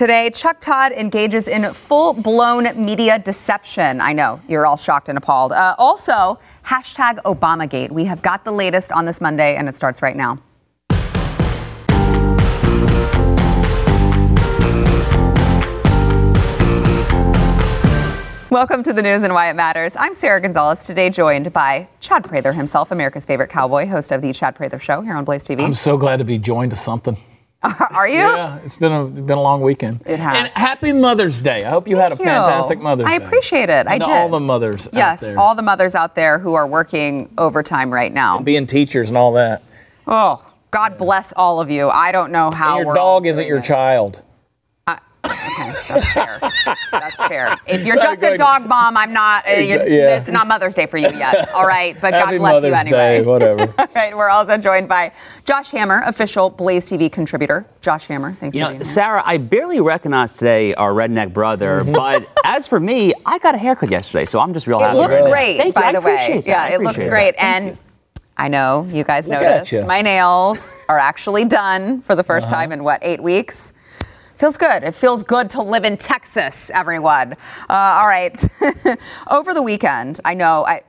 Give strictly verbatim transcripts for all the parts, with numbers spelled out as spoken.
today, Chuck Todd engages in full-blown media deception. I know, you're all shocked and appalled. Uh, also, hashtag Obamagate. We have got the latest on this Monday, and it starts right now. Welcome to the news and why it matters. I'm Sarah Gonzalez, today joined by Chad Prather himself, America's favorite cowboy, host of the Chad Prather Show here on Blaze T V. I'm so glad to be joined to something. Are you? Yeah, it's been a, been a long weekend. It has. And happy Mother's Day. I hope you Thank had a you. fantastic Mother's I Day. I appreciate it. And I did. all the mothers yes, out there. Yes, all the mothers out there who are working overtime right now. And being teachers and all that. Oh, God yeah. bless all of you. I don't know how and your we're dog isn't your it. child. Okay, that's fair. That's fair. If you're just a dog mom, I'm not. It's, yeah. it's not Mother's Day for you yet. All right, but Happy God bless Mother's you anyway. Day, whatever. All right, we're also joined by Josh Hammer, official Blaze T V contributor. Josh Hammer, thanks you for know, being here. Sarah, I barely recognized today our redneck brother, mm-hmm. but as for me, I got a haircut yesterday, so I'm just real it happy. It looks really. great, Thank by you. the way. That. Yeah, it looks great, that. and. I know you guys Look noticed my nails are actually done for the first uh-huh. time in what eight weeks. Feels good. It feels good to live in Texas, everyone. Uh, all right. Over the weekend, I know, I,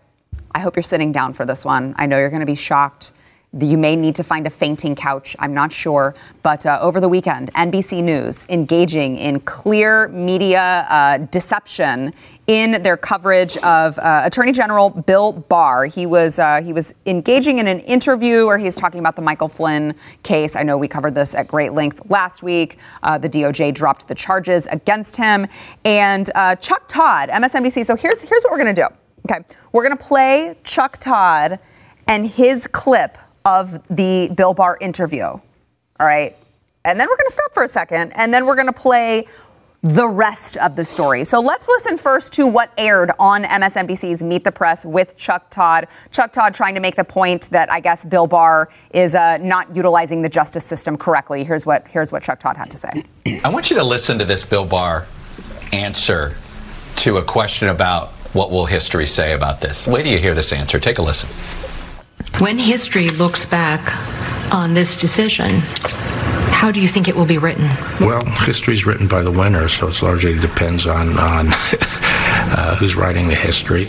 I hope you're sitting down for this one. I know you're going to be shocked. You may need to find a fainting couch. I'm not sure. But uh, over the weekend, N B C News engaging in clear media uh, deception in their coverage of uh, Attorney General Bill Barr. He was uh, he was engaging in an interview where he's talking about the Michael Flynn case. I know we covered this at great length last week. Uh, the D O J dropped the charges against him. And uh, Chuck Todd, M S N B C. So here's here's what we're going to do. Okay, we're going to play Chuck Todd and his clip of the Bill Barr interview. All right. And then we're going to stop for a second. And then we're going to play the rest of the story. So let's listen first to what aired on M S N B C's Meet the Press with Chuck Todd. Chuck Todd trying to make the point that I guess Bill Barr is uh, not utilizing the justice system correctly. Here's what here's what Chuck Todd had to say. I want you to listen to this Bill Barr answer to a question about what will history say about this. Wait till you hear this answer. Take a listen. When history looks back on this decision, how do you think it will be written? Well, history's written by the winner, so it largely depends on, on uh, who's writing the history.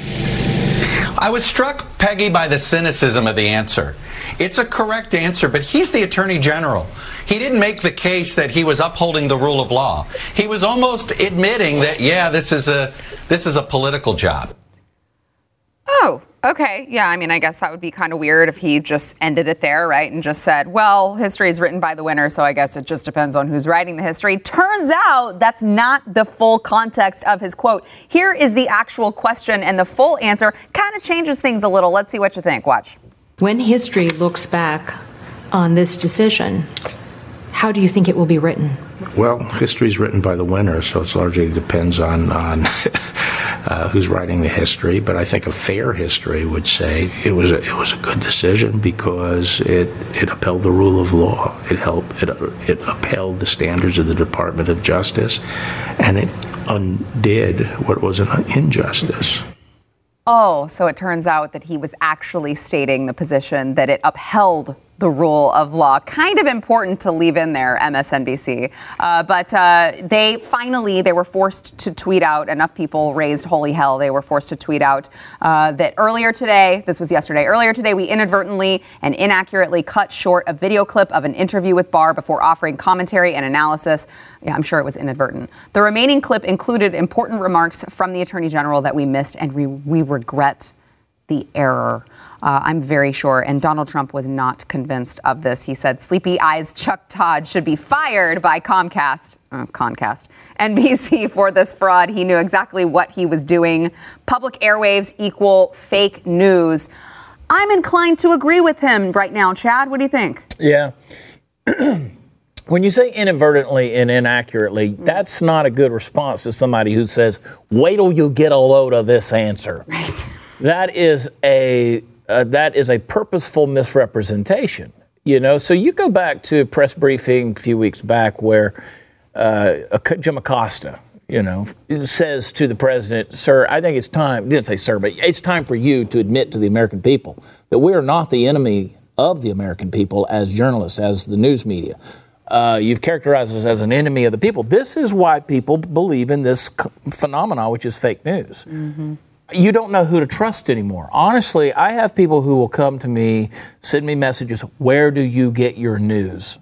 I was struck, Peggy, by the cynicism of the answer. It's a correct answer, but he's the Attorney General. He didn't make the case that he was upholding the rule of law. He was almost admitting that, yeah, this is a, this is a political job. Oh. Okay, yeah, I mean, I guess that would be kind of weird if he just ended it there, right, and just said, well, history is written by the winner, so I guess it just depends on who's writing the history. Turns out that's not the full context of his quote. Here is the actual question, and the full answer kind of changes things a little. Let's see what you think. Watch. When history looks back on this decision, how do you think it will be written? Well, history's written by the winner, so it largely depends on... on Uh, who's writing the history, but I think a fair history would say it was a, it was a good decision because it it upheld the rule of law, it helped it it upheld the standards of the Department of Justice, and it undid what was an injustice. Oh, so it turns out that he was actually stating the position that it upheld the rule of law. Kind of important to leave in there, M S N B C. Uh, but uh, they finally, they were forced to tweet out, enough people raised holy hell, they were forced to tweet out uh, that earlier today, this was yesterday, earlier today, we inadvertently and inaccurately cut short a video clip of an interview with Barr before offering commentary and analysis. Yeah, I'm sure it was inadvertent. The remaining clip included important remarks from the Attorney General that we missed, and re- we regret the error. Uh, I'm very sure. And Donald Trump was not convinced of this. He said Sleepy Eyes Chuck Todd should be fired by Comcast, uh, Comcast, N B C for this fraud. He knew exactly what he was doing. Public airwaves equal fake news. I'm inclined to agree with him right now. Chad, what do you think? Yeah. When you say inadvertently and inaccurately, that's not a good response to somebody who says, wait till you get a load of this answer. Right. That is a... Uh, that is a purposeful misrepresentation, you know. So you go back to a press briefing a few weeks back where uh, Jim Acosta, you know, says to the president, sir, I think it's time, didn't say sir, but it's time for you to admit to the American people that we are not the enemy of the American people as journalists, as the news media. Uh, you've characterized us as an enemy of the people. This is why people believe in this phenomenon, which is fake news. Mm-hmm. You don't know who to trust anymore. Honestly, I have people who will come to me, send me messages, where do you get your news?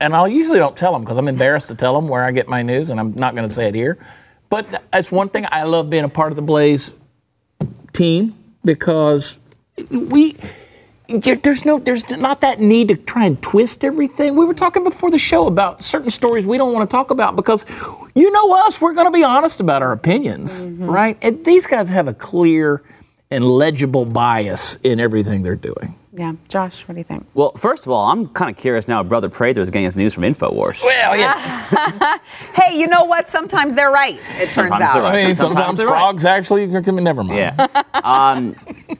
And I usually don't tell them because I'm embarrassed to tell them where I get my news, and I'm not going to say it here. But that's one thing. I love being a part of the Blaze team because we... There's no, there's not that need to try and twist everything. We were talking before the show about certain stories we don't want to talk about because, you know us, we're going to be honest about our opinions, mm-hmm. right? And these guys have a clear and legible bias in everything they're doing. Yeah. Josh, what do you think? Well, first of all, I'm kind of curious now. Brother Prather is getting his news from Infowars. Well, yeah. Hey, you know what? Sometimes they're right, it turns sometimes out. Right. I mean, sometimes, sometimes frogs right. actually, never mind. Yeah. um,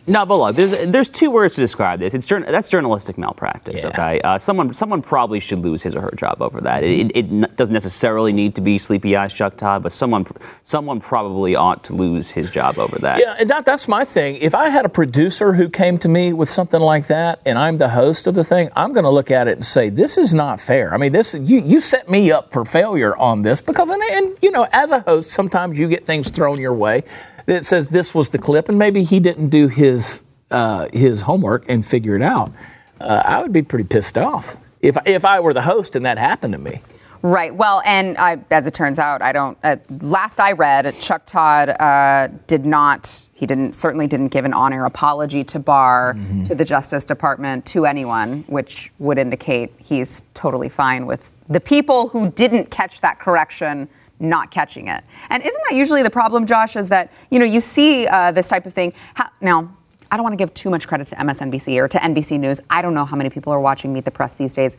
no, but look, there's, there's two words to describe this. It's That's journalistic malpractice, yeah. okay? Uh, someone someone probably should lose his or her job over that. It, it, it doesn't necessarily need to be Sleepy Eyes Chuck Todd, but someone someone probably ought to lose his job over that. Yeah, and that, that's my thing. If I had a producer who came to me with something like that, and I'm the host of the thing, I'm going to look at it and say, this is not fair. I mean, this you, you set me up for failure on this because, and, and, you know, as a host, sometimes you get things thrown your way that says this was the clip, and maybe he didn't do his uh, his homework and figure it out. Uh, I would be pretty pissed off if, if I were the host and that happened to me. Right. Well, and I, as it turns out, I don't. Uh, last I read, Chuck Todd uh, did not. He didn't certainly didn't give an on-air apology to Barr, mm-hmm. to the Justice Department, to anyone, which would indicate he's totally fine with the people who didn't catch that correction not catching it. And isn't that usually the problem, Josh? Is that you know you see uh, this type of thing how, now. I don't want to give too much credit to M S N B C or to N B C News. I don't know how many people are watching Meet the Press these days.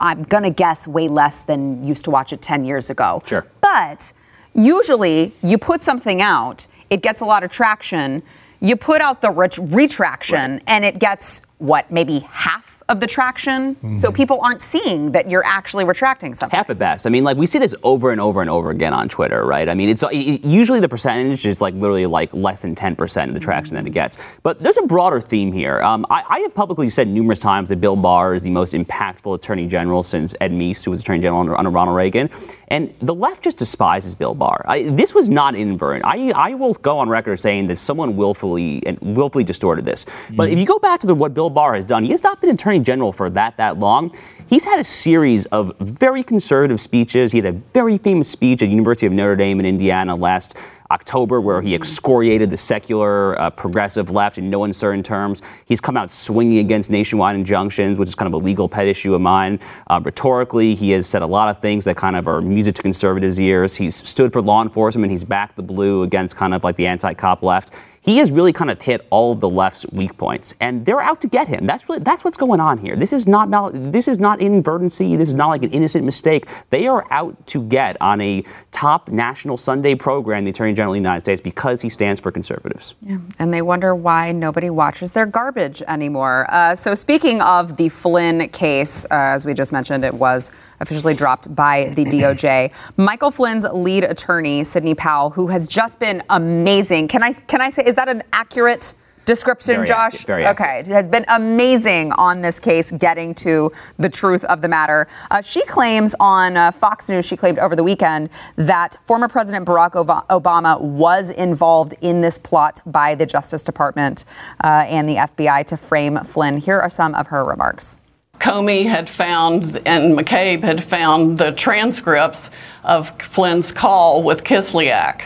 I'm going to guess way less than used to watch it ten years ago. Sure. But usually you put something out, it gets a lot of traction. You put out the ret- retraction right. and it gets, what, maybe half of the traction? Mm-hmm. So people aren't seeing that you're actually retracting something. Half at best. I mean, like, we see this over and over and over again on Twitter, right? I mean, it's it, usually the percentage is, like, literally, like, less than ten percent of the traction mm-hmm. that it gets. But there's a broader theme here. Um, I, I have publicly said numerous times that Bill Barr is the most impactful attorney general since Ed Meese, who was attorney general under, under Ronald Reagan. And the left just despises Bill Barr. I, this was not inadvertent. I, I will go on record saying that someone willfully and willfully distorted this. Mm-hmm. But if you go back to the, what Bill Barr has done, he has not been attorney general for that that long. He's had a series of very conservative speeches. He had a very famous speech at University of Notre Dame in Indiana last October, where he excoriated the secular uh, progressive left in no uncertain terms. He's come out swinging against nationwide injunctions, which is kind of a legal pet issue of mine. Uh, rhetorically, he has said a lot of things that kind of are music to conservatives' ears. He's stood for law enforcement. He's backed the blue against kind of like the anti-cop left. He has really kind of hit all of the left's weak points, and they're out to get him. That's really that's what's going on here. This is not, not this is not inadvertency. This is not like an innocent mistake. They are out to get on a top national Sunday program the Attorney General of the United States because he stands for conservatives. Yeah, and they wonder why nobody watches their garbage anymore. Uh, so speaking of the Flynn case, uh, as we just mentioned, it was officially dropped by the D O J. Michael Flynn's lead attorney, Sidney Powell, who has just been amazing. Can I can I say? Is that an accurate description, very Josh? Accurate, very accurate. Okay. It has been amazing on this case, getting to the truth of the matter. Uh, she claims on uh, Fox News, she claimed over the weekend that former President Barack Obama was involved in this plot by the Justice Department uh, and the F B I to frame Flynn. Here are some of her remarks. Comey had found and McCabe had found the transcripts of Flynn's call with Kislyak.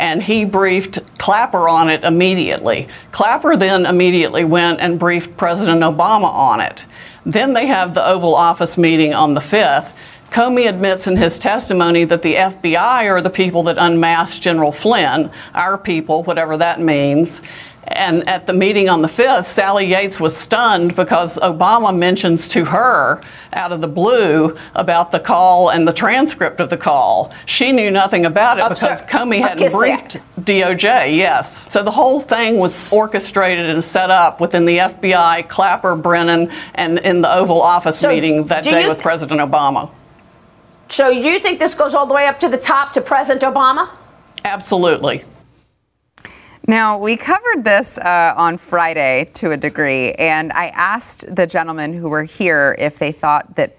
And he briefed Clapper on it immediately. Clapper then immediately went and briefed President Obama on it. Then they have the Oval Office meeting on the fifth. Comey admits in his testimony that the F B I are the people that unmasked General Flynn, our people, whatever that means. And at the meeting on the fifth, Sally Yates was stunned because Obama mentions to her out of the blue about the call and the transcript of the call. She knew nothing about it oh, because sir. Comey I've hadn't briefed that. D O J, yes. So the whole thing was orchestrated and set up within the F B I, Clapper, Brennan, and in the Oval Office so meeting that day th- with President Obama. So you think this goes all the way up to the top to President Obama? Absolutely. Now, we covered this uh, on Friday to a degree, and I asked the gentlemen who were here if they thought that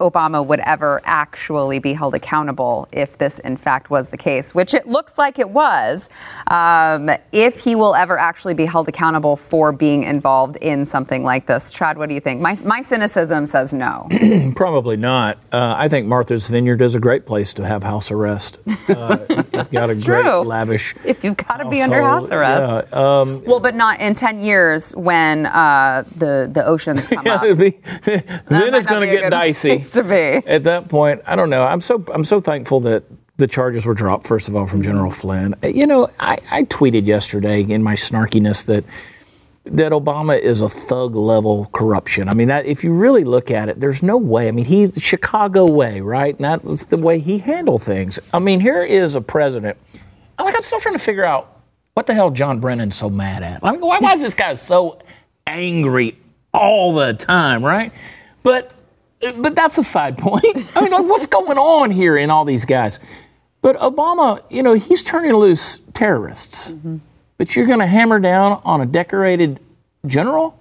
Obama would ever actually be held accountable if this, in fact, was the case, which it looks like it was, um, if he will ever actually be held accountable for being involved in something like this. Chad, what do you think? My, my cynicism says no. Probably not. Uh, I think Martha's Vineyard is a great place to have house arrest. Uh, it's got a true. Great, lavish if you've got to be under house arrest. Yeah, um, well, but not in ten years when uh, the, the oceans come yeah, up. The, then it's going to get dicey. To be. At that point, I don't know. I'm so I'm so thankful that the charges were dropped, first of all, from General Flynn. You know, I, I tweeted yesterday in my snarkiness that that Obama is a thug level corruption. I mean, that if you really look at it, there's no way. I mean, he's the Chicago way, right? And that was the way he handled things. I mean, here is a president. I'm like, I'm still trying to figure out what the hell John Brennan's so mad at. I mean, why, why is this guy so angry all the time, right? But But that's a side point. I mean, like, what's going on here in all these guys? But Obama, you know, he's turning loose terrorists. Mm-hmm. But you're going to hammer down on a decorated general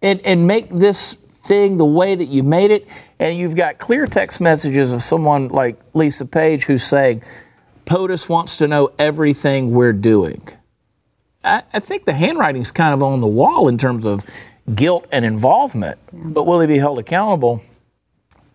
and, and make this thing the way that you made it. And you've got clear text messages of someone like Lisa Page who's saying, POTUS wants to know everything we're doing. I, I think the handwriting's kind of on the wall in terms of guilt and involvement. Yeah. But will he be held accountable?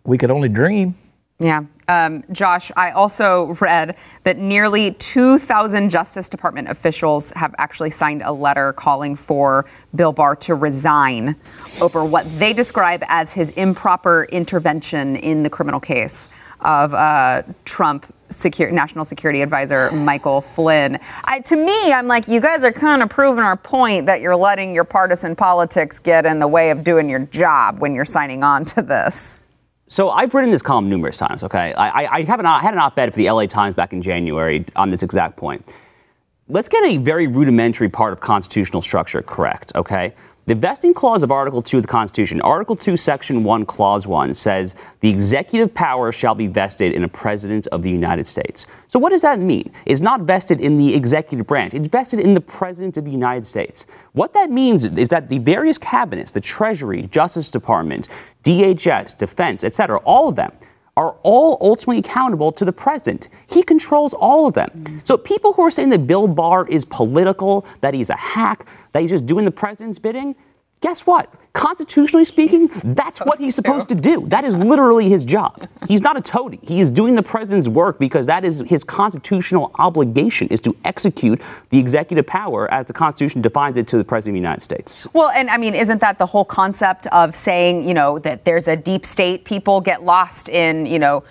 We could only dream. Yeah. Um, Josh, I also read that nearly two thousand Justice Department officials have actually signed a letter calling for Bill Barr to resign over what they describe as his improper intervention in the criminal case of uh, Trump secure, National Security Advisor Michael Flynn. I, to me, I'm like, you guys are kind of proving our point that you're letting your partisan politics get in the way of doing your job when you're signing on to this. So I've written this column numerous times, okay? I, I, have an, I had an op-ed for the L A Times back in January on this exact point. Let's get a very rudimentary part of constitutional structure correct, okay? The vesting clause of Article two of the Constitution, Article two, Section one, Clause one, says the executive power shall be vested in a president of the United States. So what does that mean? It's not vested in the executive branch. It's vested in the president of the United States. What that means is that the various cabinets, the Treasury, Justice Department, D H S, Defense, et cetera, all of them are all ultimately accountable to the president. He controls all of them. Mm-hmm. So people who are saying that Bill Barr is political, that he's a hack, that he's just doing the president's bidding, guess what? Constitutionally speaking, that's what he's supposed to do. That is literally his job. He's not a toady. He is doing the president's work because that is his constitutional obligation, is to execute the executive power as the Constitution defines it to the president of the United States. Well, and I mean, isn't that the whole concept of saying, you know, that there's a deep state, people get lost in, you know,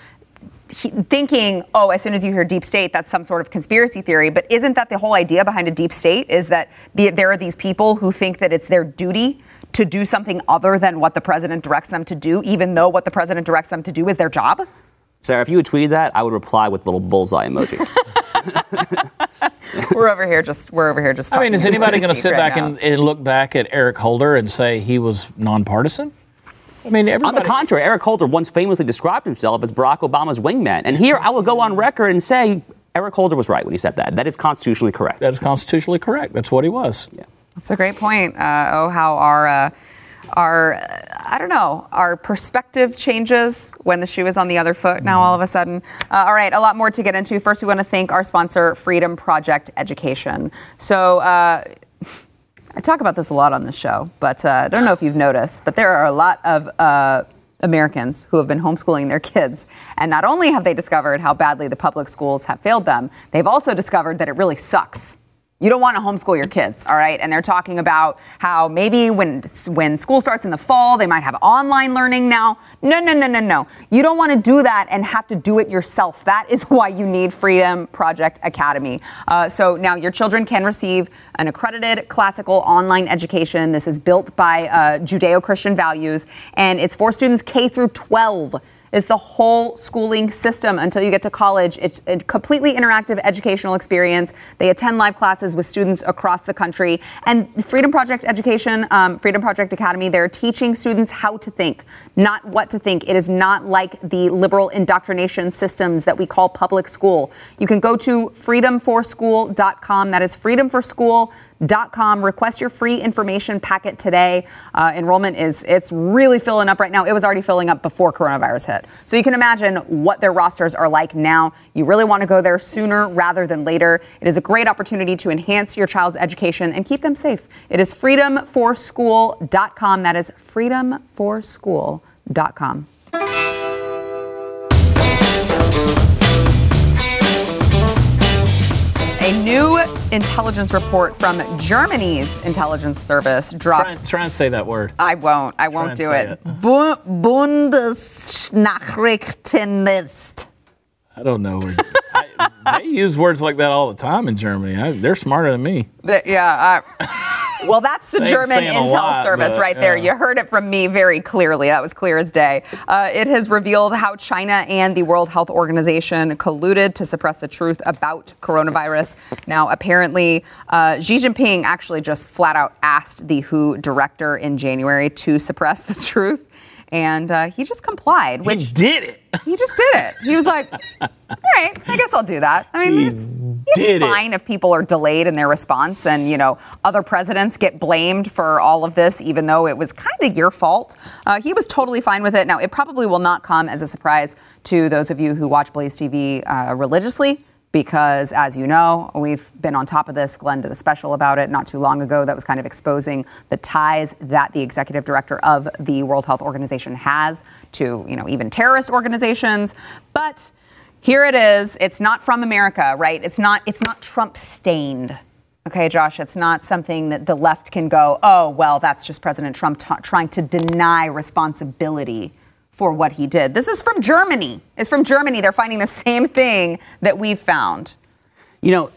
He, thinking, oh, as soon as you hear deep state, that's some sort of conspiracy theory. But isn't that the whole idea behind a deep state, is that the, there are these people who think that it's their duty to do something other than what the president directs them to do, even though what the president directs them to do is their job? Sarah, if you had tweeted that, I would reply with a little bullseye emoji. we're over here just we're over here just talking. I mean, is anybody going to sit right back and, and look back at Eric Holder and say he was nonpartisan? I mean, on the contrary, Eric Holder once famously described himself as Barack Obama's wingman. And here I will go on record and say Eric Holder was right when he said that. That is constitutionally correct. That is constitutionally correct. That's what he was. Yeah. That's a great point. Uh, oh, how our, uh, our, I don't know, our perspective changes when the shoe is on the other foot now all of a sudden. Uh, all right, a lot more to get into. First, we want to thank our sponsor, Freedom Project Education. So, uh, I talk about this a lot on the show, but uh, I don't know if you've noticed, but there are a lot of uh, Americans who have been homeschooling their kids. And not only have they discovered how badly the public schools have failed them, they've also discovered that it really sucks. You don't want to homeschool your kids, all right? And they're talking about how maybe when when school starts in the fall, they might have online learning now. No, no, no, no, no. You don't want to do that and have to do it yourself. That is why you need Freedom Project Academy. Uh, so now your children can receive an accredited classical online education. This is built by uh, Judeo-Christian values, and it's for students K through twelve. It's the whole schooling system until you get to college. It's a completely interactive educational experience. They attend live classes with students across the country. And Freedom Project Education, um, Freedom Project Academy, they're teaching students how to think, not what to think. It is not like the liberal indoctrination systems that we call public school. You can go to freedom for school dot com. That is freedom for school dot com. dot com. Request your free information packet today. Uh, enrollment is, it's really filling up right now. It was already filling up before coronavirus hit. So you can imagine what their rosters are like now. You really want to go there sooner rather than later. It is a great opportunity to enhance your child's education and keep them safe. It is freedom for school dot com. That is freedom for school dot com. A new intelligence report from Germany's intelligence service dropped. Try, try and say that word. I won't. I won't do it. it. Bundesnachrichtendienst. I don't know. I, they use words like that all the time in Germany. I, they're smarter than me. The, yeah. I, well, that's the German intel lot, service but, right there. Yeah. You heard it from me very clearly. That was clear as day. Uh, it has revealed how China and the World Health Organization colluded to suppress the truth about coronavirus. Now, apparently, uh, Xi Jinping actually just flat out asked the W H O director in January to suppress the truth. And uh, he just complied. Which he did it. He just did it. He was like, all right, I guess I'll do that. I mean, he it's, it's fine it. if people are delayed in their response and, you know, other presidents get blamed for all of this, even though it was kind of your fault. Uh, he was totally fine with it. Now, it probably will not come as a surprise to those of you who watch Blaze T V uh, religiously. Because, as you know, we've been on top of this. Glenn did a special about it not too long ago that was kind of exposing the ties that the executive director of the World Health Organization has to, you know, even terrorist organizations. But here it is. It's not from America, right? It's not, it's not Trump stained. Okay, Josh, it's not something that the left can go, oh, well, that's just President Trump t- trying to deny responsibility for what he did. This is from Germany. It's from Germany. They're finding the same thing that we've found. You know,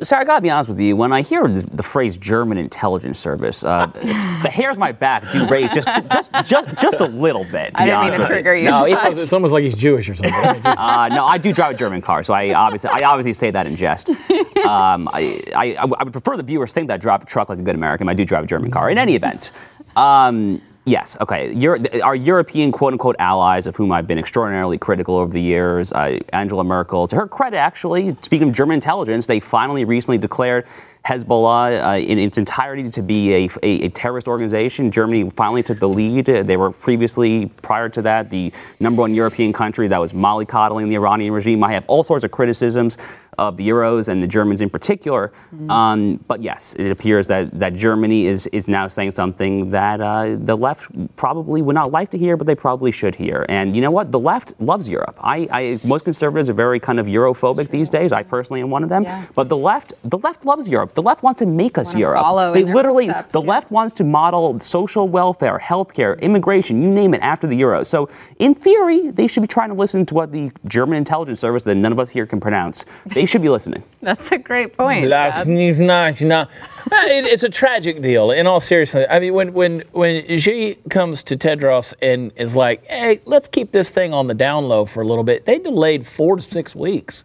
Sarah, I gotta be honest with you. When I hear the, the phrase German intelligence service, uh, the hairs on my back do raise just just just, just a little bit. To I be didn't mean to trigger you. No, it's, it's almost like he's Jewish or something. uh, no, I do drive a German car, so I obviously I obviously say that in jest. Um, I, I I would prefer the viewers think that I drive a truck like a good American. But I do drive a German car. In any event. Um, Yes, okay. Euro- our European quote-unquote allies, of whom I've been extraordinarily critical over the years, uh, Angela Merkel, to her credit, actually, speaking of German intelligence, they finally recently declared Hezbollah uh, in its entirety to be a, a, a terrorist organization. Germany finally took the lead. They were previously, prior to that, the number one European country that was mollycoddling the Iranian regime. I have all sorts of criticisms of the Euros and the Germans in particular. Mm-hmm. Um, but yes, it appears that, that Germany is, is now saying something that uh, the left probably would not like to hear, but they probably should hear. And you know what? The left loves Europe. I, I most conservatives are very kind of Europhobic these days. I personally am one of them. Yeah. But the left, the left loves Europe. The left wants to make us Europe. They literally, steps, the yeah. left wants to model social welfare, healthcare, immigration, you name it, after the euro. So, in theory, they should be trying to listen to what the German intelligence service, that none of us here can pronounce, they should be listening. That's a great point. it, it's a tragic deal, in all seriousness. I mean, when, when, when Xi comes to Tedros and is like, hey, let's keep this thing on the down low for a little bit, they delayed four to six weeks.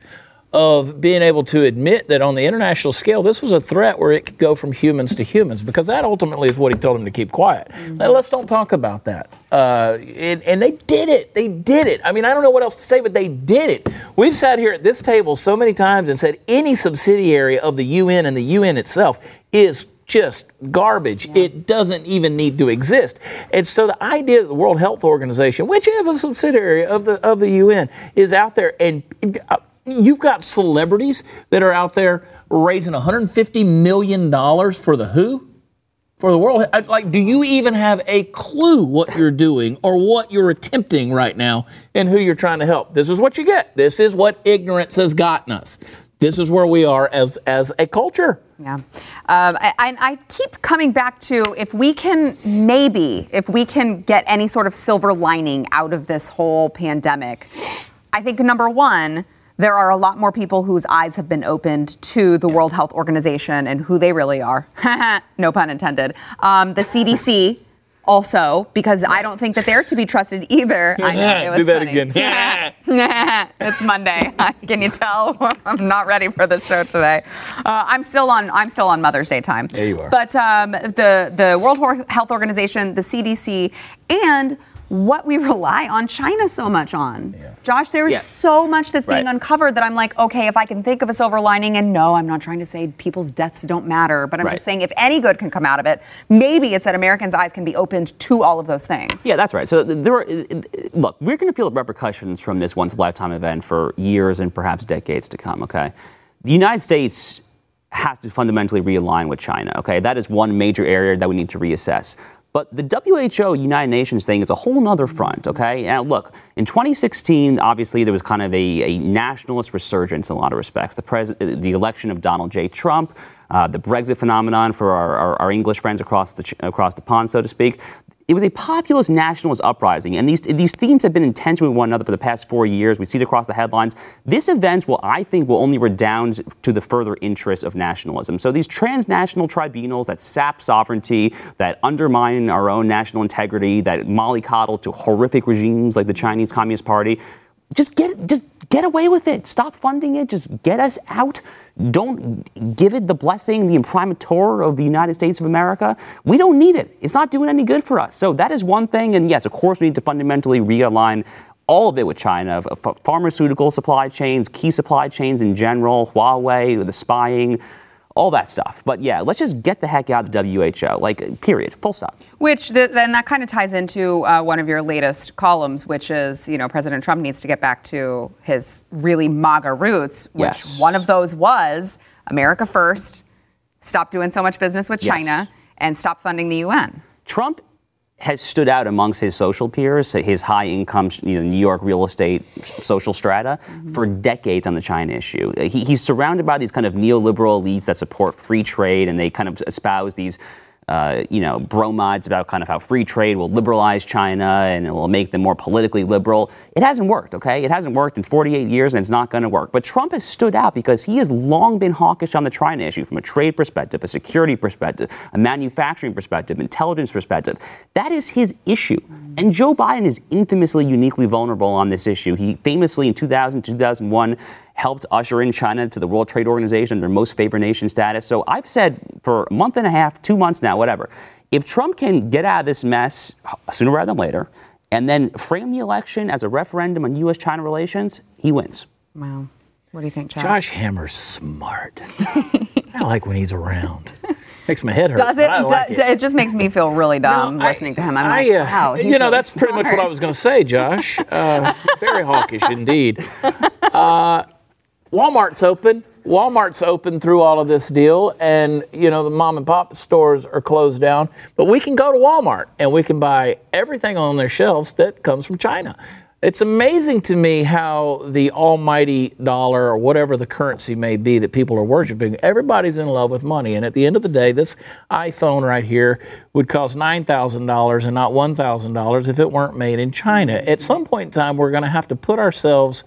Of being able to admit that on the international scale, this was a threat where it could go from humans to humans, because that ultimately is what he told them to keep quiet. Mm-hmm. Now, let's don't talk about that. Uh, and, and they did it. They did it. I mean, I don't know what else to say, but they did it. We've sat here at this table so many times and said any subsidiary of the U N and the U N itself is just garbage. Yeah. It doesn't even need to exist. And so the idea that the World Health Organization, which is a subsidiary of the of the U N, is out there and... Uh, You've got celebrities that are out there raising one hundred fifty million dollars for the W H O, for the world. Like, do you even have a clue what you're doing or what you're attempting right now and who you're trying to help? This is what you get. This is what ignorance has gotten us. This is where we are as as a culture. Yeah. Um, I, I keep coming back to if we can maybe, if we can get any sort of silver lining out of this whole pandemic, I think number one, there are a lot more people whose eyes have been opened to the World Health Organization and who they really are. No pun intended. Um, the C D C also, because I don't think that they're to be trusted either. I know, it was Do that funny. again. It's Monday. Can you tell? I'm not ready for the show today. Uh, I'm still on. I'm still on Mother's Day time. There you are. But um, the the World Health Organization, the C D C, and what we rely on China so much on. Yeah. Josh, there's yeah. so much that's right. being uncovered that I'm like, okay, if I can think of a silver lining, and no, I'm not trying to say people's deaths don't matter, but I'm right. just saying if any good can come out of it, maybe it's that Americans' eyes can be opened to all of those things. Yeah, that's right. So there are, look, we're going to feel repercussions from this once-in-a-lifetime event for years and perhaps decades to come, okay? The United States has to fundamentally realign with China, okay? That is one major area that we need to reassess. But the W H O United Nations thing is a whole nother front, okay? Now, look, in twenty sixteen, obviously, there was kind of a, a nationalist resurgence in a lot of respects. The, pres- the election of Donald J. Trump, uh, the Brexit phenomenon for our, our, our English friends across the, ch- across the pond, so to speak. It was a populist nationalist uprising, and these these themes have been in tension with one another for the past four years. We see it across the headlines. This event will, I think, will only redound to the further interests of nationalism. So these transnational tribunals that sap sovereignty, that undermine our own national integrity, that mollycoddle to horrific regimes like the Chinese Communist Party, just get just. Get away with it. Stop funding it. Just get us out. Don't give it the blessing, the imprimatur of the United States of America. We don't need it. It's not doing any good for us. So that is one thing. And yes, of course, we need to fundamentally realign all of it with China, pharmaceutical supply chains, key supply chains in general, Huawei, the spying, all that stuff. But yeah, let's just get the heck out of the W H O, like, period, full stop. Which the, then that kind of ties into uh, one of your latest columns, which is, you know, President Trump needs to get back to his really MAGA roots, which yes. one of those was America first, stop doing so much business with China, yes. and stop funding the U N. Trump has stood out amongst his social peers, his high-income, you know, New York real estate social strata, mm-hmm. for decades on the China issue. He, he's surrounded by these kind of neoliberal elites that support free trade, and they kind of espouse these, uh, you know, bromides about kind of how free trade will liberalize China and it will make them more politically liberal. It hasn't worked, okay? It hasn't worked in forty-eight years, and it's not going to work. But Trump has stood out because he has long been hawkish on the China issue from a trade perspective, a security perspective, a manufacturing perspective, intelligence perspective. That is his issue. And Joe Biden is infamously, uniquely vulnerable on this issue. He famously, in two thousand, two thousand one, helped usher in China to the World Trade Organization, their most favored nation status. So I've said for a month and a half, two months now, whatever, if Trump can get out of this mess sooner rather than later and then frame the election as a referendum on U S-China relations, he wins. Wow. What do you think, Chad? Josh Hammer's smart. I like when he's around. Makes my head hurt. Does it? I like do, it. it just makes me feel really dumb no, I, listening to him. I'm I, like, uh, wow. You know, really that's smart. Pretty much what I was going to say, Josh. Uh, very hawkish indeed. Uh, Walmart's open. Walmart's open through all of this deal, and, you know, the mom and pop stores are closed down, but we can go to Walmart and we can buy everything on their shelves that comes from China. It's amazing to me how the almighty dollar, or whatever the currency may be that people are worshiping, everybody's in love with money. And at the end of the day, this iPhone right here would cost nine thousand dollars and not one thousand dollars if it weren't made in China. At some point in time, we're going to have to put ourselves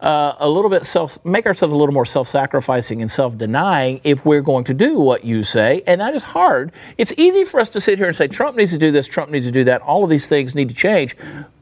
Uh, a little bit self, make ourselves a little more self-sacrificing and self-denying if we're going to do what you say. And that is hard. It's easy for us to sit here and say, Trump needs to do this, Trump needs to do that. All of these things need to change.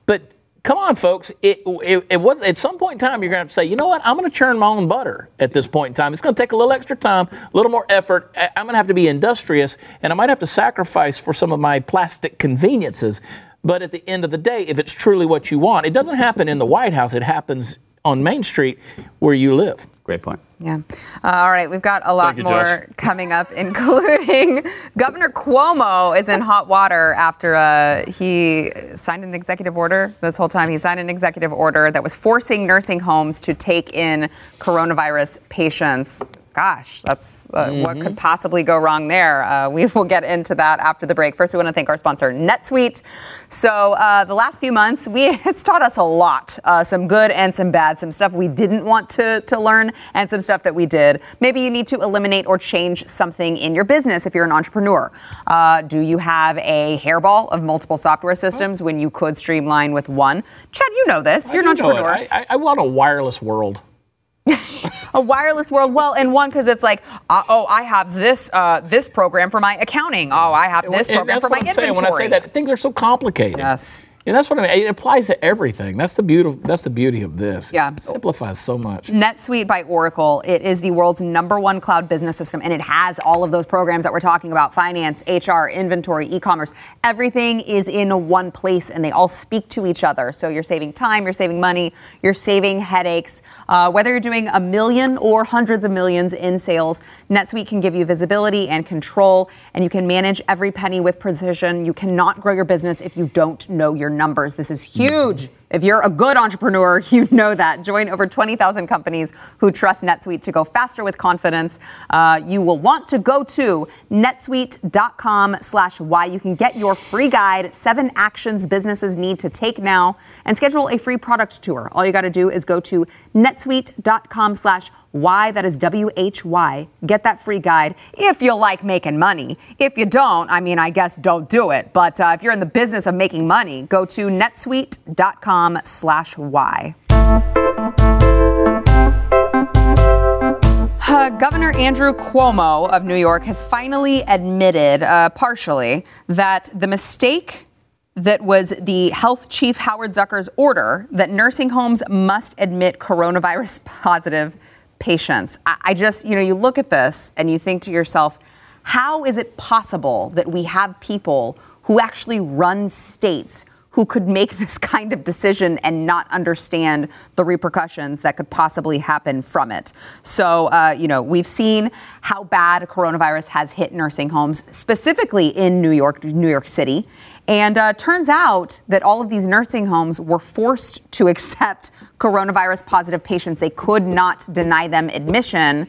But come on, folks. It, it, it was, at some point in time, you're going to have to say, you know what? I'm going to churn my own butter at this point in time. It's going to take a little extra time, a little more effort. I'm going to have to be industrious, and I might have to sacrifice for some of my plastic conveniences. But at the end of the day, if it's truly what you want, it doesn't happen in the White House. It happens on Main Street where you live. Great point. Yeah. Uh, all right. We've got a lot you, more Josh. coming up, including Governor Cuomo is in hot water after uh, he signed an executive order. This whole time he signed an executive order that was forcing nursing homes to take in coronavirus patients. Gosh, that's uh, mm-hmm. what could possibly go wrong there. Uh, we will get into that after the break. First, we want to thank our sponsor, NetSuite. So uh, the last few months, we it's taught us a lot, uh, some good and some bad, some stuff we didn't want to, to learn and some stuff that we did. Maybe you need to eliminate or change something in your business if you're an entrepreneur. Uh, do you have a hairball of multiple software systems when you could streamline with one? Chad, you know this. You're an entrepreneur. I, I, I want a wireless world. A wireless world, well, and one because it's like, uh, oh, I have this uh, this program for my accounting. Oh, I have this program for my inventory. When I say that, things are so complicated. Yes. And that's what I mean. It applies to everything. That's the beauty. That's the beauty of this. Yeah, it simplifies so much. NetSuite by Oracle. It is the world's number one cloud business system, and it has all of those programs that we're talking about: finance, H R, inventory, e-commerce. Everything is in one place, and they all speak to each other. So you're saving time, you're saving money, you're saving headaches. Uh, whether you're doing a million or hundreds of millions in sales, NetSuite can give you visibility and control, and you can manage every penny with precision. You cannot grow your business if you don't know your numbers. This is huge. If you're a good entrepreneur, you know that. Join over twenty thousand companies who trust NetSuite to go faster with confidence. Uh, you will want to go to netsuite dot com slash why. You can get your free guide, seven actions businesses need to take now, and schedule a free product tour. All you got to do is go to netsuite dot com slash why. That is W H Y. Get that free guide if you like making money. If you don't, I mean, I guess don't do it. But uh, if you're in the business of making money, go to netsuite dot com slash why. Uh, Governor Andrew Cuomo of New York has finally admitted, uh, partially, that the mistake that was the health chief Howard Zucker's order that nursing homes must admit coronavirus positive patients. I, I just, you know, you look at this and you think to yourself, how is it possible that we have people who actually run states who could make this kind of decision and not understand the repercussions that could possibly happen from it? So, uh, you know, we've seen how bad coronavirus has hit nursing homes, specifically in New York, New York City. And uh, turns out that all of these nursing homes were forced to accept coronavirus positive patients. They could not deny them admission.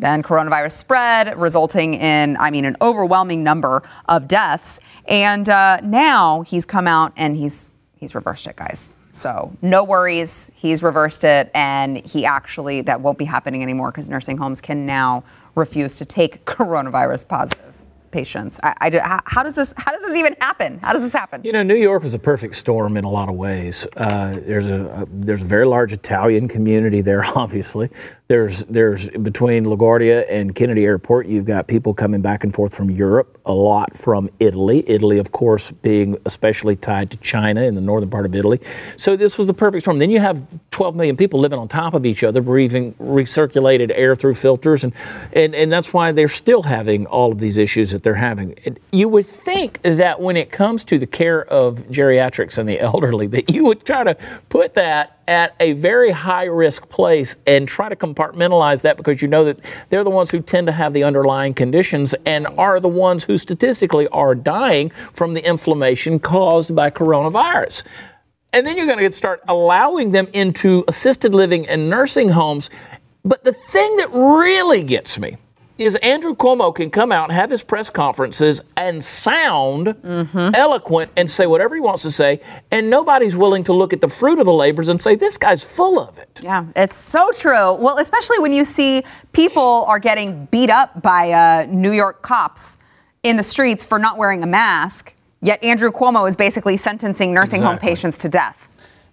Then coronavirus spread, resulting in, I mean, an overwhelming number of deaths. And uh, now he's come out and he's he's reversed it, guys. So no worries. He's reversed it. And he actually, that won't be happening anymore because nursing homes can now refuse to take coronavirus positive patients. I, I, how, how does this how does this even happen? How does this happen? You know, New York was a perfect storm in a lot of ways. Uh, there's a, a there's a very large Italian community there. Obviously, there's there's between LaGuardia and Kennedy Airport, you've got people coming back and forth from Europe, a lot from Italy. Italy, of course, being especially tied to China in the northern part of Italy. So this was the perfect storm. Then you have twelve million people living on top of each other, breathing recirculated air through filters, and and and that's why they're still having all of these issues that they're having. You would think that when it comes to the care of geriatrics and the elderly, that you would try to put that at a very high-risk place and try to compartmentalize that, because you know that they're the ones who tend to have the underlying conditions and are the ones who statistically are dying from the inflammation caused by coronavirus. And then you're going to start allowing them into assisted living and nursing homes. But the thing that really gets me is Andrew Cuomo can come out and have his press conferences and sound mm-hmm. eloquent and say whatever he wants to say, and nobody's willing to look at the fruit of the labors and say, this guy's full of it. Yeah, it's so true. Well, especially when you see people are getting beat up by uh, New York cops in the streets for not wearing a mask, yet Andrew Cuomo is basically sentencing nursing exactly. home patients to death.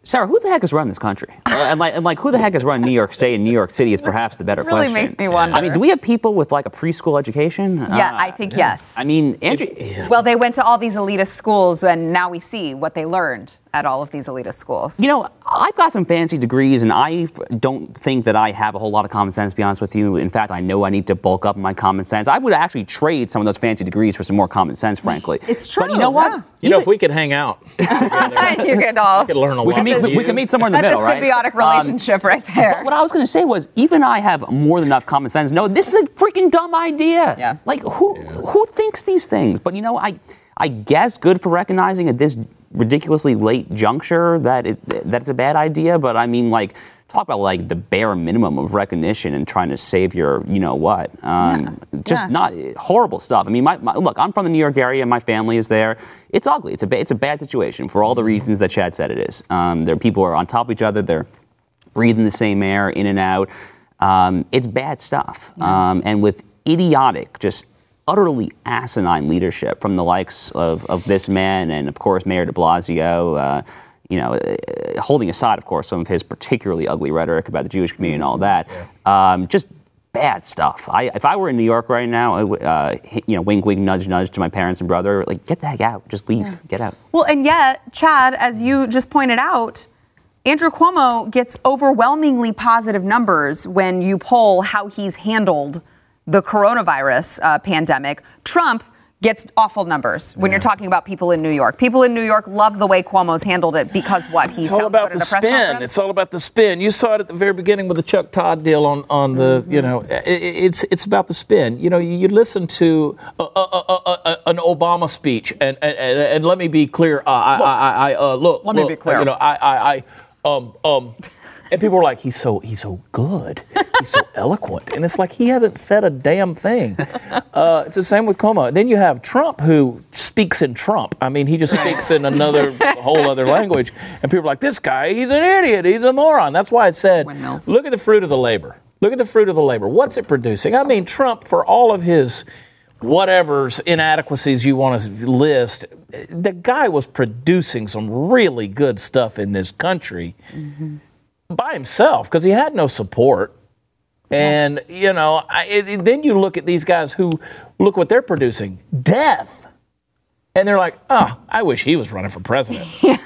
Sarah, who the heck has run this country? Uh, and, like, and like, who the heck has run New York State and New York City is perhaps the better question. It really question. Makes me wonder. I mean, do we have people with, like, a preschool education? Yeah, uh, I think yeah. yes. I mean, Andrew... It, well, they went to all these elitist schools, and now we see what they learned at all of these elitist schools. You know, I've got some fancy degrees, and I don't think that I have a whole lot of common sense, to be honest with you. In fact, I know I need to bulk up my common sense. I would actually trade some of those fancy degrees for some more common sense, frankly. It's true. But you know what? Yeah. You know, if we could hang out together, you could all. We could learn a lot. We can meet, we, we can meet somewhere in the That's middle, right? That's a symbiotic right? relationship um, right there. What I was going to say was, even I have more than enough common sense. No, this is a freaking dumb idea. Yeah. Like, who yeah. who thinks these things? But, you know, I I guess good for recognizing at this ridiculously late juncture that it, that it's a bad idea, but I mean, like, talk about like the bare minimum of recognition and trying to save your, you know what, um, yeah. just yeah. not horrible stuff. I mean, my, my look, I'm from the New York area, and my family is there. It's ugly. It's a ba- it's a bad situation for all the reasons that Chad said it is. Um, there, people are on top of each other. They're breathing the same air, in and out. Um, it's bad stuff, yeah. um, and with idiotic just. utterly asinine leadership from the likes of, of this man and, of course, Mayor de Blasio, uh, you know, uh, holding aside, of course, some of his particularly ugly rhetoric about the Jewish community and all that. Yeah. Um, just bad stuff. I, if I were in New York right now, uh, you know, wink, wink, nudge, nudge to my parents and brother, like, get the heck out. Just leave. Yeah. Get out. Well, and yet, Chad, as you just pointed out, Andrew Cuomo gets overwhelmingly positive numbers when you poll how he's handled the coronavirus uh, pandemic. Trump gets awful numbers when yeah. you're talking about people in New York. People in New York love the way Cuomo's handled it because what? He's all about the spin. It's all about the spin. You saw it at the very beginning with the Chuck Todd deal on, on the, mm-hmm. you know, it, it's it's about the spin. You know, you listen to a, a, a, a, an Obama speech, and, and, and, and let me be clear, uh, I, look, I, I, I, uh, look, let look, me be clear. You know, I, I, I um, um, and people were like, he's so, he's so good. He's so eloquent. And it's like he hasn't said a damn thing. Uh, it's the same with Cuomo. Then you have Trump, who speaks in Trump. I mean, he just speaks in another whole other language. And people are like, this guy, he's an idiot. He's a moron. That's why I said, look at the fruit of the labor. Look at the fruit of the labor. What's it producing? I mean, Trump, for all of his whatever's inadequacies you want to list, the guy was producing some really good stuff in this country. Mm-hmm. By himself, because he had no support. And, you know, I, it, then you look at these guys who look what they're producing, death. And they're like, oh, I wish he was running for president. Yeah.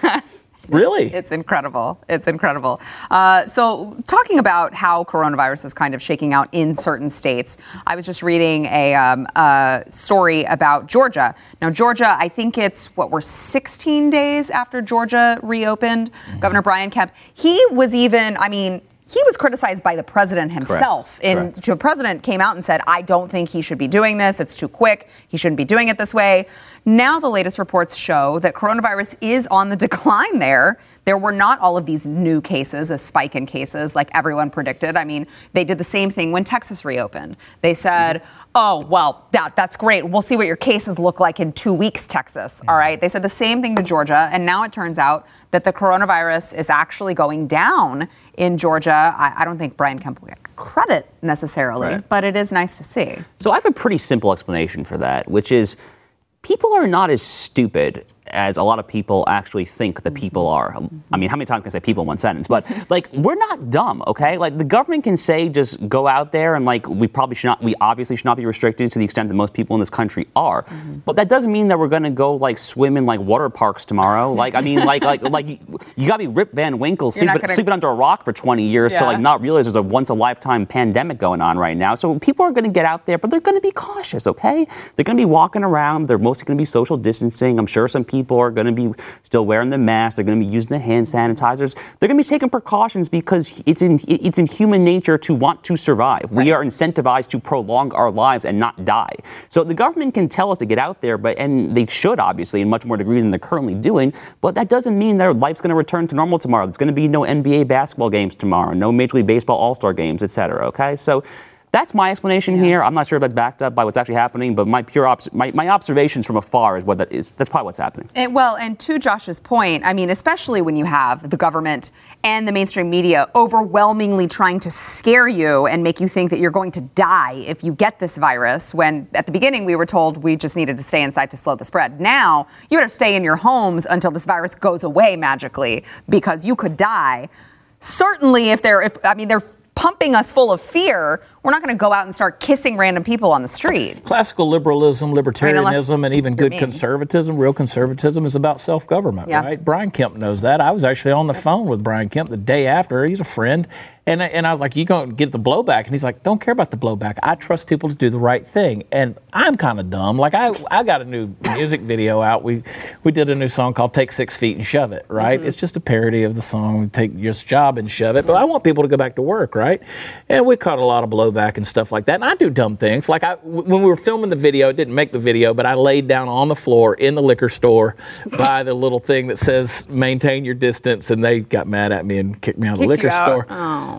Really? It's incredible. It's incredible. Uh, so talking about how coronavirus is kind of shaking out in certain states, I was just reading a, um, a story about Georgia. Now, Georgia, I think it's what we're sixteen days after Georgia reopened. Mm-hmm. Governor Brian Kemp, he was even, I mean, he was criticized by the president himself. And the president came out and said, I don't think he should be doing this. It's too quick. He shouldn't be doing it this way. Now the latest reports show that coronavirus is on the decline there. There were not all of these new cases, a spike in cases like everyone predicted. I mean, they did the same thing when Texas reopened. They said, oh, well, that, that's great. We'll see what your cases look like in two weeks, Texas. All right. They said the same thing to Georgia. And now it turns out that the coronavirus is actually going down in Georgia. I, I don't think Brian Kemp will get credit necessarily, right, but it is nice to see. So I have a pretty simple explanation for that, which is, people are not as stupid as a lot of people actually think that people are. I mean, how many times can I say people in one sentence? But, like, we're not dumb, okay? Like, the government can say just go out there and, like, we probably should not, we obviously should not be restricted to the extent that most people in this country are. Mm-hmm. But that doesn't mean that we're going to go, like, swim in, like, water parks tomorw. Like, I mean, like, like, like you, you got to be Rip Van Winkle, sleeping gonna... sleep under a rock for twenty years yeah. to, like, not realize there's a once-a-lifetime pandemic going on right now. So people are going to get out there, but they're going to be cautious, okay? They're going to be walking around. They're mostly going to be social distancing. I'm sure some people People are going to be still wearing the mask. They're going to be using the hand sanitizers. They're going to be taking precautions because it's in it's in human nature to want to survive. Right. We are incentivized to prolong our lives and not die. So the government can tell us to get out there, but and they should, obviously, in much more degree than they're currently doing. But that doesn't mean their life's going to return to normal tomorrow. There's going to be no N B A basketball games tomorrow, no Major League Baseball All-Star games, et cetera. Okay, so that's my explanation yeah. here. I'm not sure if that's backed up by what's actually happening, but my pure obs- my, my observations from afar is what that is. That's probably what's happening. And, well, and to Josh's point, I mean, especially when you have the government and the mainstream media overwhelmingly trying to scare you and make you think that you're going to die if you get this virus, when at the beginning we were told we just needed to stay inside to slow the spread. Now, you better stay in your homes until this virus goes away magically, because you could die. Certainly if they're, if, I mean, they're pumping us full of fear, we're not going to go out and start kissing random people on the street. Classical liberalism, libertarianism, I mean, and even good me. conservatism, real conservatism is about self-government, yeah. right? Brian Kemp knows that. I was actually on the phone with Brian Kemp the day after. He's a friend. And, and I was like, you going to get the blowback? And he's like, don't care about the blowback. I trust people to do the right thing. And I'm kind of dumb. Like, I, I got a new music video out. We we did a new song called Take Six Feet and Shove It, right? Mm-hmm. It's just a parody of the song, Take Your Job and Shove It. But I want people to go back to work, right? And we caught a lot of blowback. Back and stuff like that. And I do dumb things. Like I, when we were filming the video, it didn't make the video, but I laid down on the floor in the liquor store by the little thing that says maintain your distance, and they got mad at me and kicked me out of the liquor store. Oh,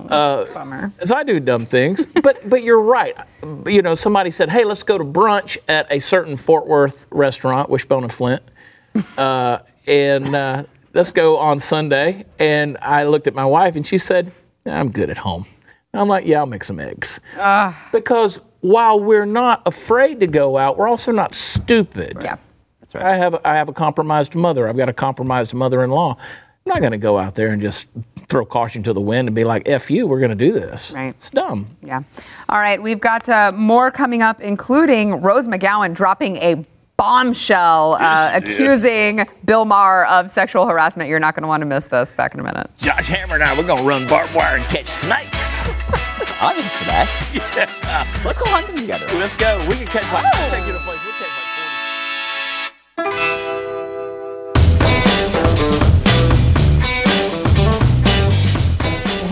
uh, bummer. So I do dumb things. But but you're right. You know, somebody said, hey, let's go to brunch at a certain Fort Worth restaurant, Wishbone and Flint, uh, and uh, let's go on Sunday. And I looked at my wife, and she said, I'm good at home. I'm like, yeah, I'll make some eggs. Uh, because while we're not afraid to go out, we're also not stupid. Yeah, that's right. I have I have a compromised mother. I've got a compromised mother-in-law. not going to go out there and just throw caution to the wind and be like, F you, we're going to do this. Right. It's dumb. Yeah. All right. We've got uh, more coming up, including Rose McGowan dropping a bombshell uh, accusing Bill Maher of sexual harassment. You're not going to want to miss this. Back in a minute. Josh Hammer and I, we're going to run barbed wire and catch snakes. I'm in for that. Yeah. Let's go hunting together. Let's go. We can catch like, oh. take you to a place. We'll take like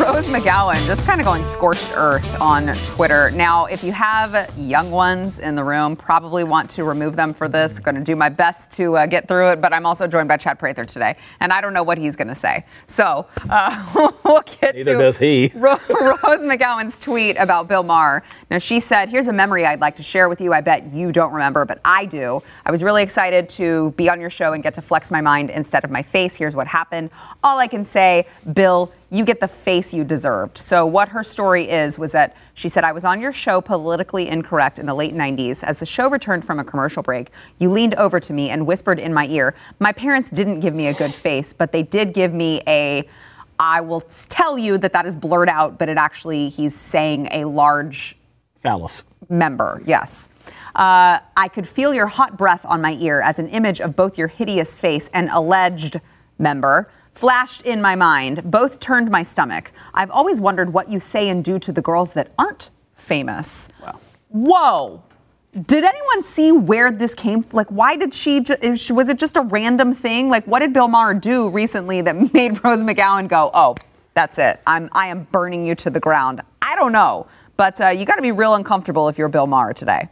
Rose McGowan, just kind of going scorched earth on Twitter. Now, if you have young ones in the room, probably want to remove them for this. Going to do my best to uh, get through it, but I'm also joined by Chad Prather today, and I don't know what he's going to say. So uh, we'll get Neither to does he. Ro- Rose McGowan's tweet about Bill Maher. Now, she said, here's a memory I'd like to share with you. I bet you don't remember, but I do. I was really excited to be on your show and get to flex my mind instead of my face. Here's what happened. All I can say, Bill, you get the face you deserved. So what her story is was that she said, I was on your show Politically Incorrect in the late nineties. As the show returned from a commercial break, you leaned over to me and whispered in my ear, my parents didn't give me a good face, but they did give me a, I will tell you that that is blurred out, but it actually, he's saying a large... Phallus. Member, yes. Uh, I could feel your hot breath on my ear as an image of both your hideous face and alleged member flashed in my mind. Both turned my stomach. I've always wondered what you say and do to the girls that aren't famous. Wow. Whoa. Did anyone see where this came from? Like, why did she, ju- was it just a random thing? Like, what did Bill Maher do recently that made Rose McGowan go, oh, that's it. I'm, I am burning you to the ground. I don't know. But uh, you got to be real uncomfortable if you're Bill Maher today.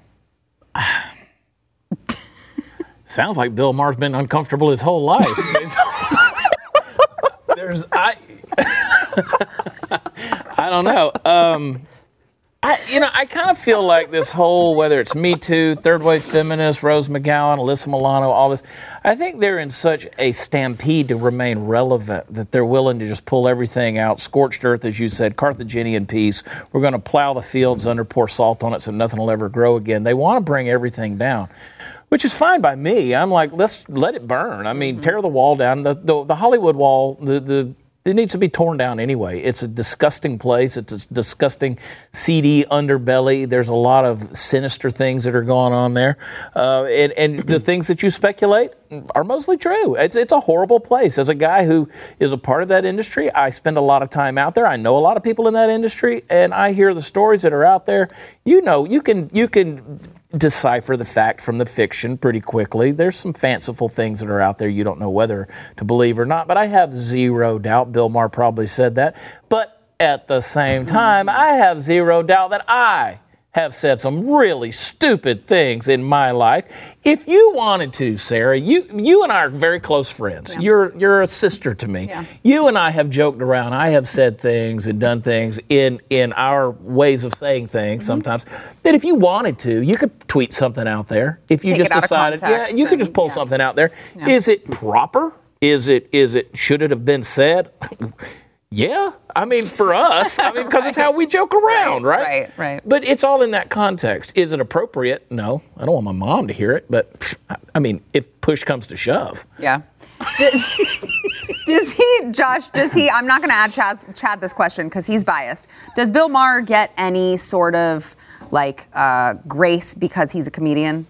Sounds like Bill Maher's been uncomfortable his whole life. There's, I, I don't know. Um, I, you know, I kind of feel like this whole, whether it's Me Too, third wave feminists, Rose McGowan, Alyssa Milano, all this, I think they're in such a stampede to remain relevant that they're willing to just pull everything out, scorched earth, as you said, Carthaginian peace. We're going to plow the fields under, pour salt on it so nothing will ever grow again. They want to bring everything down. Which is fine by me. I'm like, let's let it burn. I mean, tear the wall down. The the, the Hollywood wall, the, the it needs to be torn down anyway. It's a disgusting place. It's a disgusting, seedy underbelly. There's a lot of sinister things that are going on there. Uh, and, and the things that you speculate are mostly true. It's it's a horrible place. As a guy who is a part of that industry, I spend a lot of time out there. I know a lot of people in that industry, and I hear the stories that are out there. You know, you can you can... decipher the fact from the fiction pretty quickly. There's some fanciful things that are out there you don't know whether to believe or not, but I have zero doubt Bill Maher probably said that. But at the same time, I have zero doubt that I have said some really stupid things in my life. If you wanted to, Sarah, you you and I are very close friends. Yeah. You're you're a sister to me. Yeah. You and I have joked around. I have said things and done things in, in our ways of saying things mm-hmm. sometimes that if you wanted to, you could tweet something out there. If you Take just decided, yeah, you and, could just pull yeah. something out there. Yeah. Is it proper? Is it is it should it have been said? Yeah, I mean, for us, I mean, because right. it's how we joke around, right, right? Right, right. But it's all in that context. Is it appropriate? No, I don't want my mom to hear it, but pff, I mean, if push comes to shove. Yeah. Does, does he, Josh, does he, I'm not going to add Chad, Chad this question because he's biased. Does Bill Maher get any sort of, like, uh, grace because he's a comedian?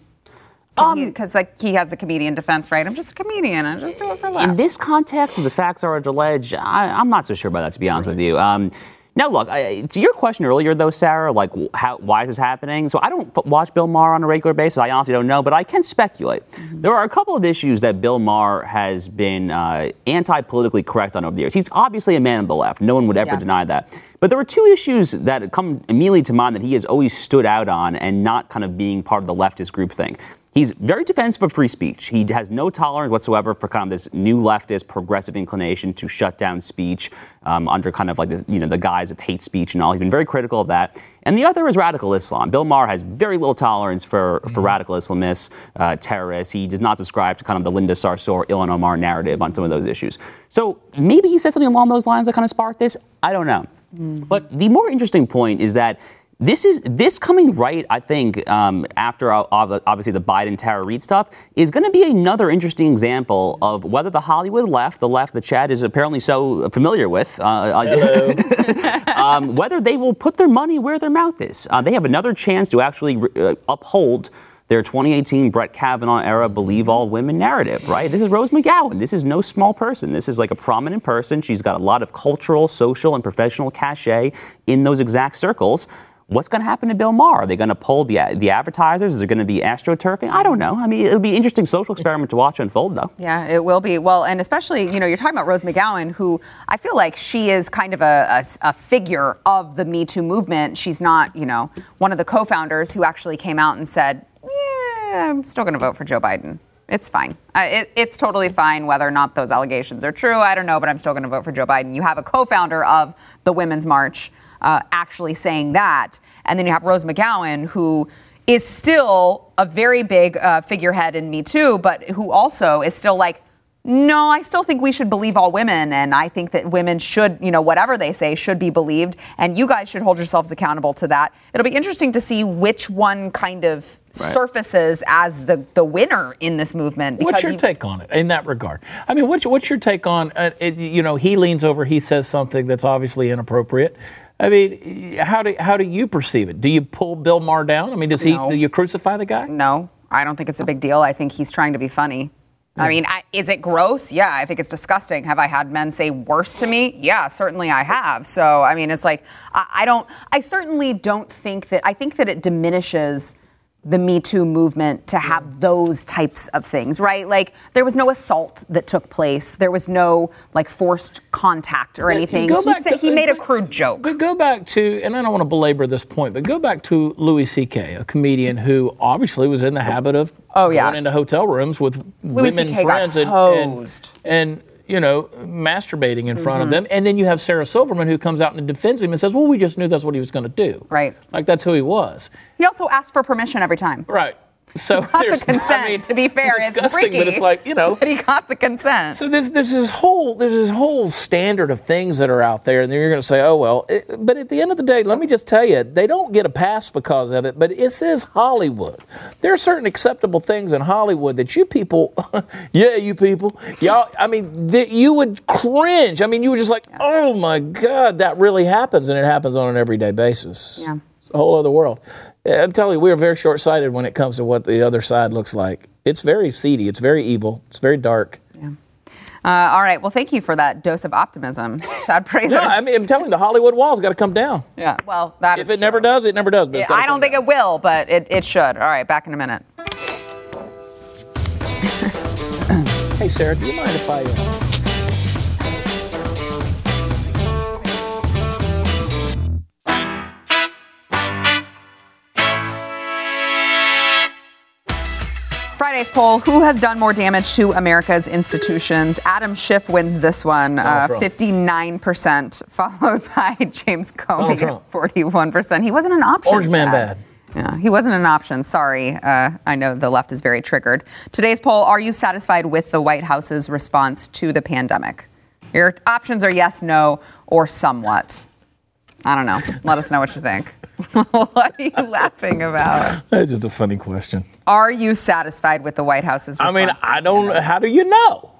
Because um, like he has the comedian defense, right? I'm just a comedian. I just do it for laughs. In this context, if the facts are alleged, I, I'm not so sure about that, to be honest with you. Um, now, look, I, to your question earlier, though, Sarah, like how, why is this happening? So I don't watch Bill Maher on a regular basis. I honestly don't know, but I can speculate. Mm-hmm. There are a couple of issues that Bill Maher has been uh, anti-politically correct on over the years. He's obviously a man of the left. No one would ever yeah. deny that. But there were two issues that come immediately to mind that he has always stood out on and not kind of being part of the leftist groupthink. He's very defensive of free speech. He has no tolerance whatsoever for kind of this new leftist progressive inclination to shut down speech um, under kind of like the, you know, the guise of hate speech and all. He's been very critical of that. And the other is radical Islam. Bill Maher has very little tolerance for, for mm-hmm. radical Islamists, uh, terrorists. He does not subscribe to kind of the Linda Sarsour, Ilhan Omar narrative on some of those issues. So maybe he said something along those lines that kind of sparked this. I don't know. Mm-hmm. But the more interesting point is that This is this coming right, I think, um, after uh, obviously the Biden Tara Reid stuff, is going to be another interesting example of whether the Hollywood left, the left that Chad is apparently so familiar with, uh, um, whether they will put their money where their mouth is. Uh, they have another chance to actually uh, uphold their twenty eighteen Brett Kavanaugh era believe all women narrative, right? This is Rose McGowan. This is no small person. This is like a prominent person. She's got a lot of cultural, social, and professional cachet in those exact circles. What's going to happen to Bill Maher? Are they going to pull the the advertisers? Is it going to be astroturfing? I don't know. I mean, it'll be an interesting social experiment to watch unfold, though. Yeah, it will be. Well, and especially, you know, you're talking about Rose McGowan, who I feel like she is kind of a, a, a figure of the Me Too movement. She's not, you know, one of the co-founders who actually came out and said, yeah, I'm still going to vote for Joe Biden. It's fine. Uh, it, it's totally fine whether or not those allegations are true. I don't know, but I'm still going to vote for Joe Biden. You have a co-founder of the Women's March Uh, actually saying that. And then you have Rose McGowan, who is still a very big uh, figurehead in Me Too, but who also is still like, no, I still think we should believe all women. And I think that women should, you know, whatever they say should be believed. And you guys should hold yourselves accountable to that. It'll be interesting to see which one kind of right. surfaces as the, the winner in this movement. What's your he, take on it in that regard? I mean, what's, what's your take on, uh, it, you know, he leans over, he says something that's obviously inappropriate. I mean, how do how do you perceive it? Do you pull Bill Maher down? I mean, does he? No. Do you crucify the guy? No, I don't think it's a big deal. I think he's trying to be funny. Yeah. I mean, I, is it gross? Yeah, I think it's disgusting. Have I had men say worse to me? Yeah, certainly I have. So, I mean, it's like, I, I don't, I certainly don't think that, I think that it diminishes the Me Too movement to have those types of things, right? Like, there was no assault that took place. There was no, like, forced contact or anything. Go back he, said, to, he made but, a crude joke. But go back to, and I don't want to belabor this point, but go back to Louis C K, a comedian who obviously was in the habit of oh, yeah. going into hotel rooms with Louis women C K friends and, and, and, you know, masturbating in front mm-hmm. of them. And then you have Sarah Silverman, who comes out and defends him and says, well, we just knew that's what he was going to do. Right. Like, that's who he was. He also asked for permission every time. Right. So he got there's, the consent, I mean, to be fair. It's disgusting, it's freaky, but it's like, you know. But he got the consent. So there's, there's, this whole, there's this whole standard of things that are out there, and then you're going to say, oh, well. It, but at the end of the day, let me just tell you, they don't get a pass because of it, but it is Hollywood. There are certain acceptable things in Hollywood that you people, yeah, you people, y'all, I mean, that you would cringe. I mean, you were just like, yeah. oh, my God, that really happens, and it happens on an everyday basis. Yeah. A whole other world. I'm telling you, we're very short-sighted when it comes to what the other side looks like. It's very seedy. It's very evil. It's very dark. Yeah. Uh, all right. Well, thank you for that dose of optimism, Chad Prather. No, I mean, I'm telling you, the Hollywood wall's got to come down. Yeah. Well, that if is If it true. never does, it never does. But yeah, I don't think down. it will, but it, it should. All right. Back in a minute. Hey, Sarah, do you mind if I... Uh... Friday's poll, who has done more damage to America's institutions? Adam Schiff wins this one, uh, fifty-nine percent, followed by James Comey at forty-one percent. He wasn't an option. Orange man bad. Yeah, he wasn't an option. Sorry. Uh, I know the left is very triggered. Today's poll, are you satisfied with the White House's response to the pandemic? Your options are yes, no, or somewhat. I don't know. Let us know what you think. What are you laughing about? That's just a funny question. Are you satisfied with the White House's response? I mean, I don't know. How do you know?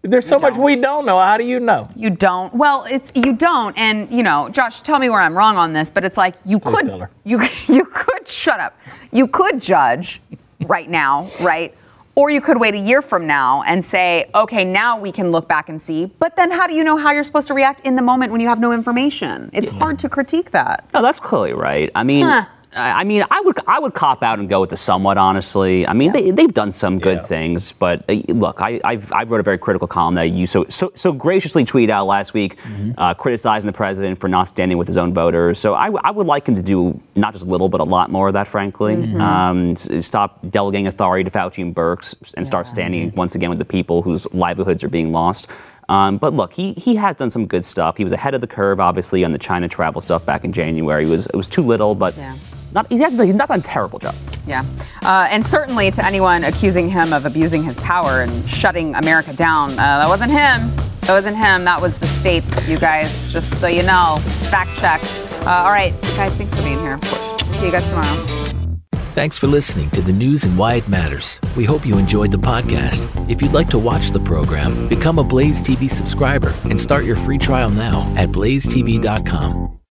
There's so much we don't know. How do you know? You don't. Well, it's you don't. And, you know, Josh, tell me where I'm wrong on this, but it's like you could you you could shut up. You could judge right now, right? Or you could wait a year from now and say, okay, now we can look back and see. But then how do you know how you're supposed to react in the moment when you have no information? It's yeah. hard to critique that. No, that's clearly right. I mean... Huh. I mean, I would I would cop out and go with the somewhat, honestly. I mean, yeah. they, they've done some good yeah. things, but uh, look, I I've, I wrote a very critical column that you so so, so graciously tweeted out last week, mm-hmm. uh, criticizing the president for not standing with his own voters. So I, I would like him to do not just a little, but a lot more of that, frankly. Mm-hmm. Um, stop delegating authority to Fauci and Birx and yeah. start standing mm-hmm. once again with the people whose livelihoods are being lost. Um, but look, he he has done some good stuff. He was ahead of the curve, obviously, on the China travel stuff back in January. It was, it was too little, but... Yeah. Not, he's, actually, he's not done a terrible job. Yeah. Uh, and certainly to anyone accusing him of abusing his power and shutting America down, uh, that wasn't him. That wasn't him. That was the states, you guys, just so you know. Fact check. Uh, all right, guys, thanks for being here. See you guys tomorrow. Thanks for listening to The News and Why It Matters. We hope you enjoyed the podcast. If you'd like to watch the program, become a Blaze T V subscriber and start your free trial now at blaze t v dot com.